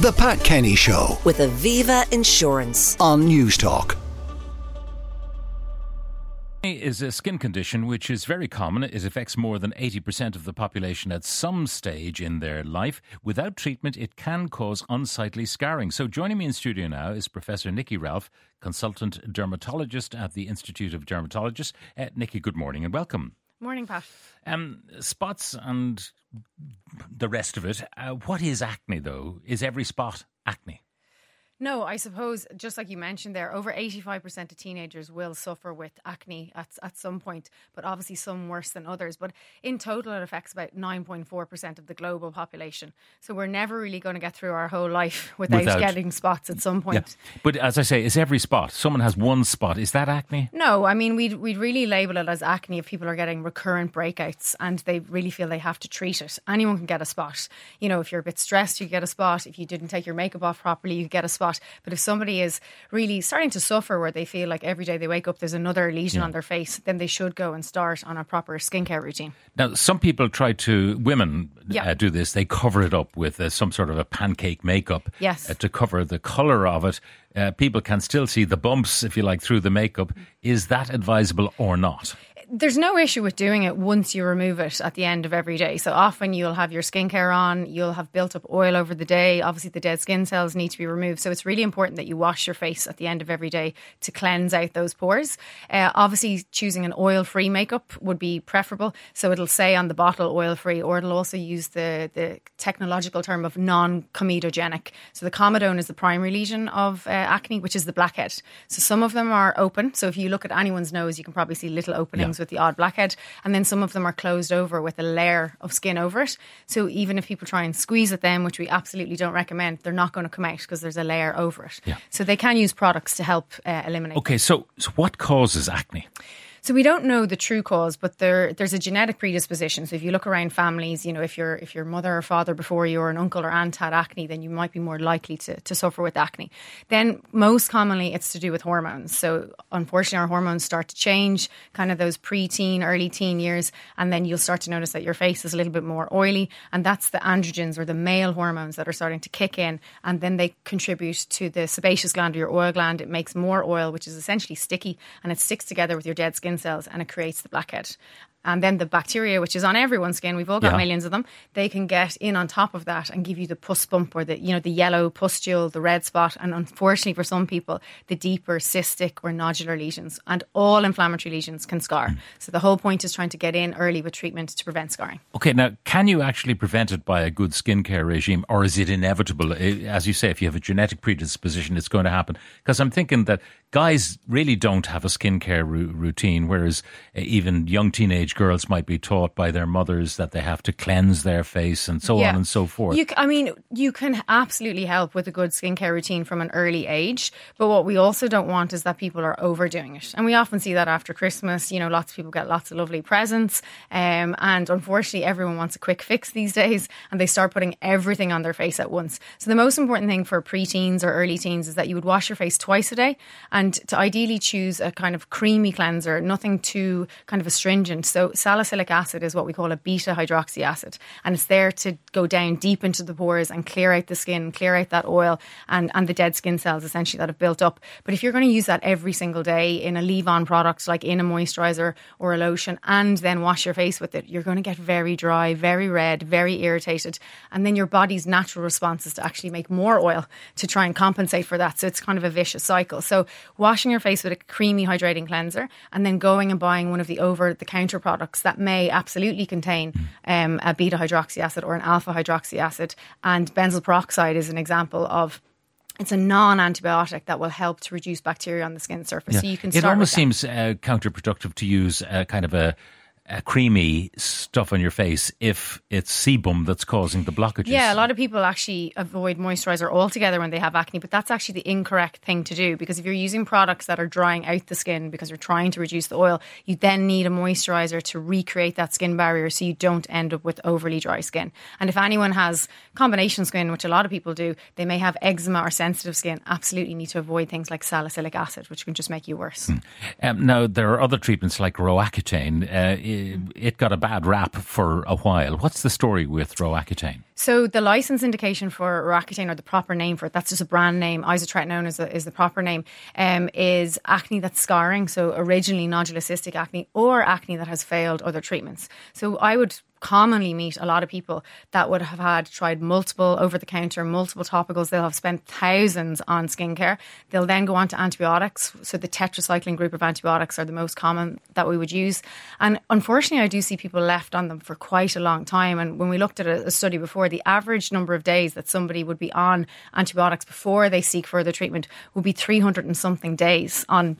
The Pat Kenny Show with Aviva Insurance on News Talk. Is a skin condition which is very common. It affects more than 80% of the population at some stage in their life. Without treatment, it can cause unsightly scarring. So joining me in studio now is Professor Niki Ralph, consultant dermatologist at the Institute of Dermatologists. Niki, good morning and welcome. Morning, Pat. Spots and the rest of it. What is acne, though? Is every spot acne? No, I suppose, just like you mentioned there, over 85% of teenagers will suffer with acne at some point, but obviously some worse than others. But in total, it affects about 9.4% of the global population. So we're never really going to get through our whole life without getting spots at some point. Yeah. But as I say, it's every spot. Someone has one spot. Is that acne? No, I mean, we'd really label it as acne if people are getting recurrent breakouts and they really feel they have to treat it. Anyone can get a spot. You know, if you're a bit stressed, you get a spot. If you didn't take your makeup off properly, you get a spot. But if somebody is really starting to suffer where they feel like every day they wake up there's another lesion on their face, then they should go and start on a proper skincare routine. Now, some people do this. They cover it up with some sort of a pancake makeup to cover the colour of it. People can still see the bumps, if you like, through the makeup. Is that advisable or not? There's no issue with doing it once you remove it at the end of every day. So often you'll have your skincare on, you'll have built up oil over the day. Obviously, the dead skin cells need to be removed. So it's really important that you wash your face at the end of every day to cleanse out those pores. Obviously, choosing an oil-free makeup would be preferable. So it'll say on the bottle oil-free, or it'll also use the technological term of non-comedogenic. So the comedone is the primary lesion of acne, which is the blackhead. So some of them are open. So if you look at anyone's nose, you can probably see little openings with the odd blackhead, and then some of them are closed over with a layer of skin over it. So even if people try and squeeze at them, which we absolutely don't recommend, they're not going to come out because there's a layer over it. Yeah. So they can use products to help eliminate. Okay, so what causes acne? So we don't know the true cause, but there's a genetic predisposition. So if you look around families, you know, if your mother or father before you or an uncle or aunt had acne, then you might be more likely to suffer with acne. Then most commonly it's to do with hormones. So unfortunately our hormones start to change, kind of those pre-teen, early teen years, and then you'll start to notice that your face is a little bit more oily, and that's the androgens or the male hormones that are starting to kick in, and then they contribute to the sebaceous gland or your oil gland. It makes more oil, which is essentially sticky, and it sticks together with your dead skin cells and it creates the blackhead. And then the bacteria, which is on everyone's skin, we've all got millions of them, they can get in on top of that and give you the pus bump or the yellow pustule, the red spot, and unfortunately for some people, the deeper cystic or nodular lesions. And all inflammatory lesions can scar. So the whole point is trying to get in early with treatment to prevent scarring. Okay, now can you actually prevent it by a good skincare regime, or is it inevitable? As you say, if you have a genetic predisposition, it's going to happen. Because I'm thinking that guys really don't have a skincare routine, whereas even young teenage girls might be taught by their mothers that they have to cleanse their face and so on and so forth. You can absolutely help with a good skincare routine from an early age, but what we also don't want is that people are overdoing it. And we often see that after Christmas, you know, lots of people get lots of lovely presents, and unfortunately everyone wants a quick fix these days, and they start putting everything on their face at once. So the most important thing for preteens or early teens is that you would wash your face twice a day, and to ideally choose a kind of creamy cleanser, nothing too kind of astringent. So salicylic acid is what we call a beta hydroxy acid, and it's there to go down deep into the pores and clear out the skin, clear out that oil and the dead skin cells essentially that have built up. But if you're going to use that every single day in a leave-on product, like in a moisturiser or a lotion, and then wash your face with it, you're going to get very dry, very red, very irritated, and then your body's natural response is to actually make more oil to try and compensate for that. So it's kind of a vicious cycle. So washing your face with a creamy hydrating cleanser, and then going and buying one of the over-the-counter products that may absolutely contain a beta hydroxy acid or an alpha hydroxy acid. And benzoyl peroxide is an example of, it's a non-antibiotic that will help to reduce bacteria on the skin surface. Yeah. So you can start. It almost seems counterproductive to use kind of a creamy stuff on your face if it's sebum that's causing the blockages. Yeah, a lot of people actually avoid moisturiser altogether when they have acne, but that's actually the incorrect thing to do, because if you're using products that are drying out the skin because you're trying to reduce the oil, you then need a moisturiser to recreate that skin barrier so you don't end up with overly dry skin. And if anyone has combination skin, which a lot of people do, they may have eczema or sensitive skin, absolutely need to avoid things like salicylic acid, which can just make you worse. Now, there are other treatments like Roaccutane. it got a bad rap for a while. What's the story with Roaccutane? So the license indication for Roaccutane, or the proper name for it, that's just a brand name, isotretinoin is the proper name, is acne that's scarring. So originally nodulocystic acne or acne that has failed other treatments. So I would commonly meet a lot of people that would have had tried multiple over-the-counter, multiple topicals. They'll have spent thousands on skincare. They'll then go on to antibiotics. So the tetracycline group of antibiotics are the most common that we would use. And unfortunately, I do see people left on them for quite a long time. And when we looked at a study before, the average number of days that somebody would be on antibiotics before they seek further treatment would be 300 and something days on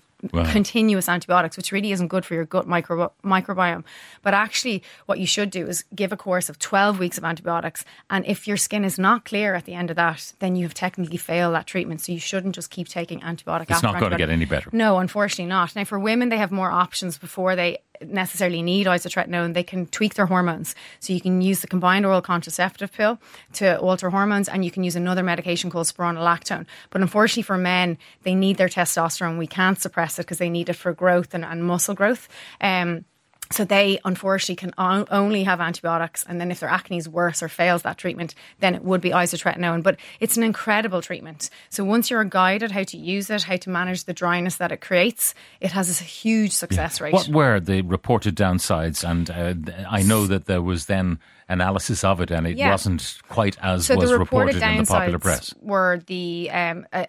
continuous antibiotics, which really isn't good for your gut microbiome. But actually what you should do is give a course of 12 weeks of antibiotics, and if your skin is not clear at the end of that, then you have technically failed that treatment. So you shouldn't just keep taking antibiotic after antibiotic. It's not going to get any better. No, unfortunately not. Now for women, they have more options before they necessarily need isotretinoin. They can tweak their hormones. So you can use the combined oral contraceptive pill to alter hormones, and you can use another medication called spironolactone. But unfortunately for men, they need their testosterone. We can't suppress it because they need it for growth and muscle growth. So they unfortunately can only have antibiotics, and then if their acne is worse or fails that treatment, then it would be isotretinoin. But it's an incredible treatment. So once you're guided how to use it, how to manage the dryness that it creates, it has a huge success rate. What were the reported downsides? And I know that there was then analysis of it, and it wasn't quite as so was reported in the popular press. Were the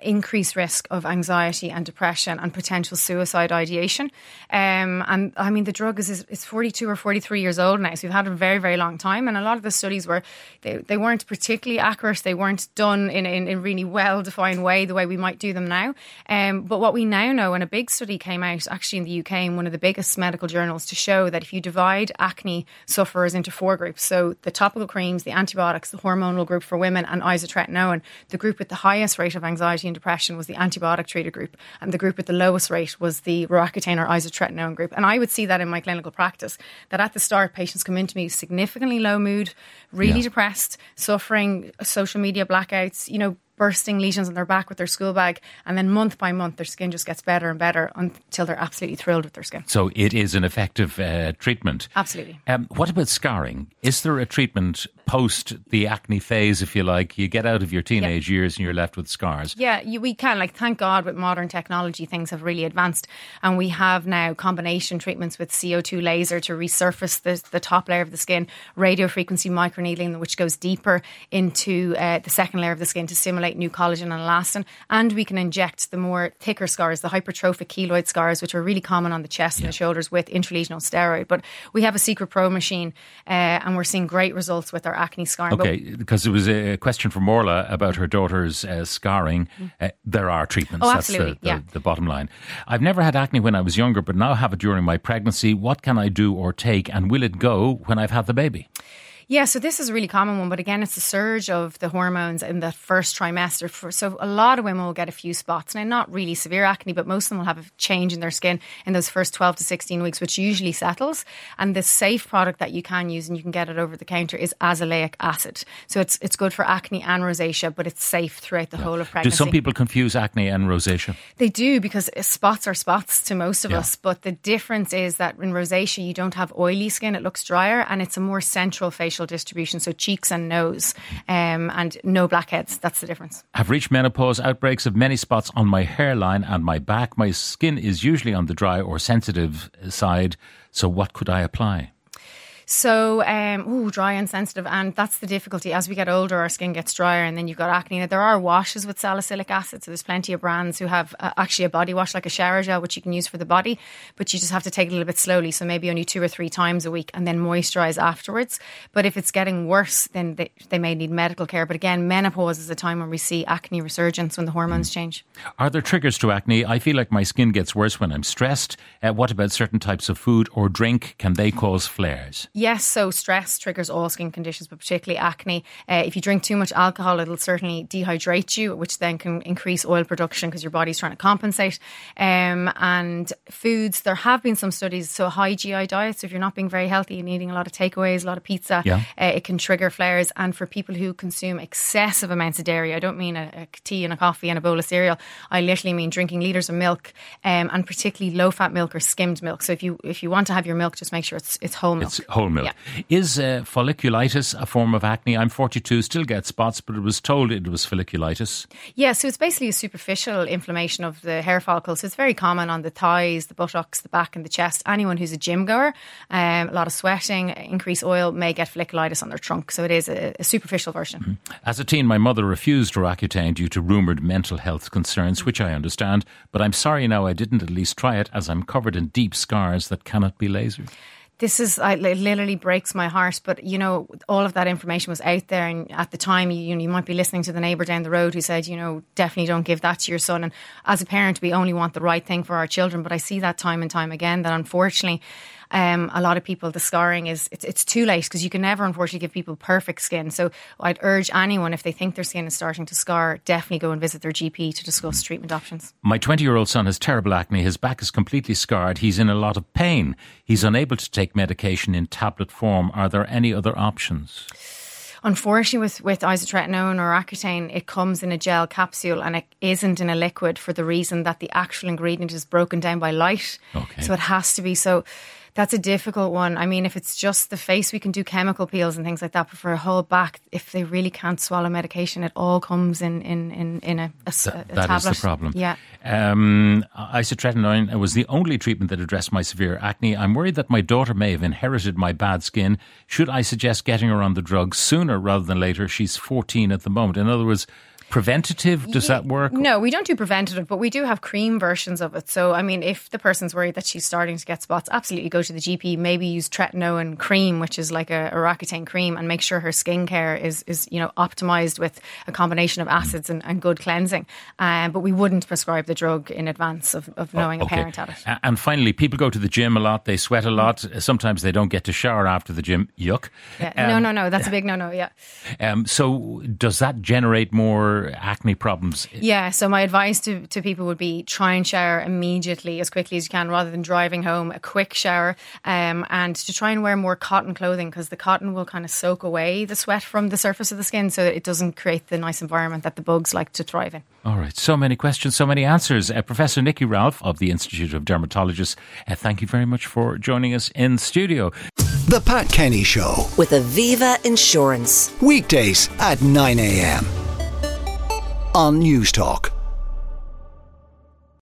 increased risk of anxiety and depression and potential suicide ideation. And I mean, the drug is 42 or 43 years old now, so we've had a very, very long time. And a lot of the studies were, they weren't particularly accurate. They weren't done in a really well-defined way, the way we might do them now. But what we now know, and a big study came out actually in the UK in one of the biggest medical journals to show that if you divide acne sufferers into four groups, so the topical creams, the antibiotics, the hormonal group for women, and isotretinoin, the group with the highest rate of anxiety and depression was the antibiotic treated group, and the group with the lowest rate was the Roaccutane or isotretinoin group. And I would see that in my clinical practice, that at the start patients come into me significantly low mood, really depressed, suffering social media blackouts, bursting lesions on their back with their school bag, and then month by month their skin just gets better and better until they're absolutely thrilled with their skin. So it is an effective treatment. Absolutely. What about scarring? Is there a treatment post the acne phase, if you like? You get out of your teenage years and you're left with scars. Yeah, we can. Thank God with modern technology things have really advanced, and we have now combination treatments with CO2 laser to resurface the top layer of the skin, radio frequency microneedling, which goes deeper into the second layer of the skin to simulate new collagen and elastin, and we can inject the more thicker scars, the hypertrophic keloid scars, which are really common on the chest and the shoulders, with intralesional steroid. But we have a Secret Pro machine, and we're seeing great results with our acne scarring. Okay, because it was a question from Orla about her daughter's scarring. There are treatments. Oh, absolutely. That's the bottom line. I've never had acne when I was younger, but now have it during my pregnancy. What can I do or take, and will it go when I've had the baby? Yeah, so this is a really common one, but again, it's a surge of the hormones in the first trimester. So a lot of women will get a few spots, now not really severe acne, but most of them will have a change in their skin in those first 12 to 16 weeks, which usually settles. And the safe product that you can use, and you can get it over the counter, is azelaic acid. So it's good for acne and rosacea, but it's safe throughout the whole of pregnancy. Do some people confuse acne and rosacea? They do, because spots are spots to most of us, but the difference is that in rosacea you don't have oily skin, it looks drier, and it's a more central facial distribution, so cheeks and nose, and no blackheads. That's the difference. I've reached menopause, outbreaks of many spots on my hairline and my back. My skin is usually on the dry or sensitive side, so what could I apply? So, dry and sensitive, and that's the difficulty. As we get older, our skin gets drier, and then you've got acne. Now, there are washes with salicylic acid, so there's plenty of brands who have actually a body wash, like a shower gel, which you can use for the body, but you just have to take it a little bit slowly, so maybe only 2 or 3 times a week, and then moisturise afterwards. But if it's getting worse, then they may need medical care. But again, menopause is a time when we see acne resurgence, when the hormones change. Are there triggers to acne? I feel like my skin gets worse when I'm stressed. What about certain types of food or drink? Can they cause flares? Yes, so stress triggers all skin conditions, but particularly acne. If you drink too much alcohol, it'll certainly dehydrate you, which then can increase oil production because your body's trying to compensate. And foods, there have been some studies, so high GI diets, if you're not being very healthy and eating a lot of takeaways, a lot of pizza, it can trigger flares. And for people who consume excessive amounts of dairy, I don't mean a tea and a coffee and a bowl of cereal, I literally mean drinking litres of milk, and particularly low-fat milk or skimmed milk. So if you want to have your milk, just make sure it's whole milk. It's whole milk. Yeah. Is folliculitis a form of acne? I'm 42, still get spots, but I was told it was folliculitis. Yeah, so it's basically a superficial inflammation of the hair follicle. So it's very common on the thighs, the buttocks, the back and the chest. Anyone who's a gym goer, a lot of sweating, increased oil, may get folliculitis on their trunk. So it is a superficial version. Mm-hmm. As a teen, my mother refused Roaccutane due to rumoured mental health concerns, which I understand, but I'm sorry now I didn't at least try it, as I'm covered in deep scars that cannot be lasered. It literally breaks my heart, but you know, all of that information was out there, and at the time, you might be listening to the neighbour down the road who said, definitely don't give that to your son. And as a parent, we only want the right thing for our children, but I see that time and time again that unfortunately, a lot of people, the scarring is it's too late, because you can never unfortunately give people perfect skin. So I'd urge anyone, if they think their skin is starting to scar, definitely go and visit their GP to discuss treatment options. My 20-year-old son has terrible acne. His back is completely scarred. He's in a lot of pain. He's unable to take medication in tablet form. Are there any other options? Unfortunately, with isotretinoin or Accutane, it comes in a gel capsule and it isn't in a liquid, for the reason that the actual ingredient is broken down by light. Okay. So it has to be. So that's a difficult one. I mean, if it's just the face, we can do chemical peels and things like that. But for a whole back, if they really can't swallow medication, it all comes in a tablet. That is the problem. Yeah. Isotretinoin was the only treatment that addressed my severe acne. I'm worried that my daughter may have inherited my bad skin. Should I suggest getting her on the drug sooner rather than later? She's 14 at the moment. In other words, preventative, does that work? No, we don't do preventative, but we do have cream versions of it. So, I mean, if the person's worried that she's starting to get spots, absolutely go to the GP. Maybe use tretinoin cream, which is like a Roaccutane cream, and make sure her skincare is optimised with a combination of acids and good cleansing. But we wouldn't prescribe the drug in advance of knowing a parent had it. And finally, people go to the gym a lot, they sweat a lot, sometimes they don't get to shower after the gym. Yuck. Yeah. No, that's a big no-no, yeah. So does that generate more acne problems? Yeah, so my advice to people would be try and shower immediately, as quickly as you can, rather than driving home. A quick shower, and to try and wear more cotton clothing, because the cotton will kind of soak away the sweat from the surface of the skin, so that it doesn't create the nice environment that the bugs like to thrive in. All right, so many questions, so many answers. Professor Niki Ralph of the Institute of Dermatologists, thank you very much for joining us in studio. The Pat Kenny Show with Aviva Insurance, weekdays at 9 a.m. on News Talk.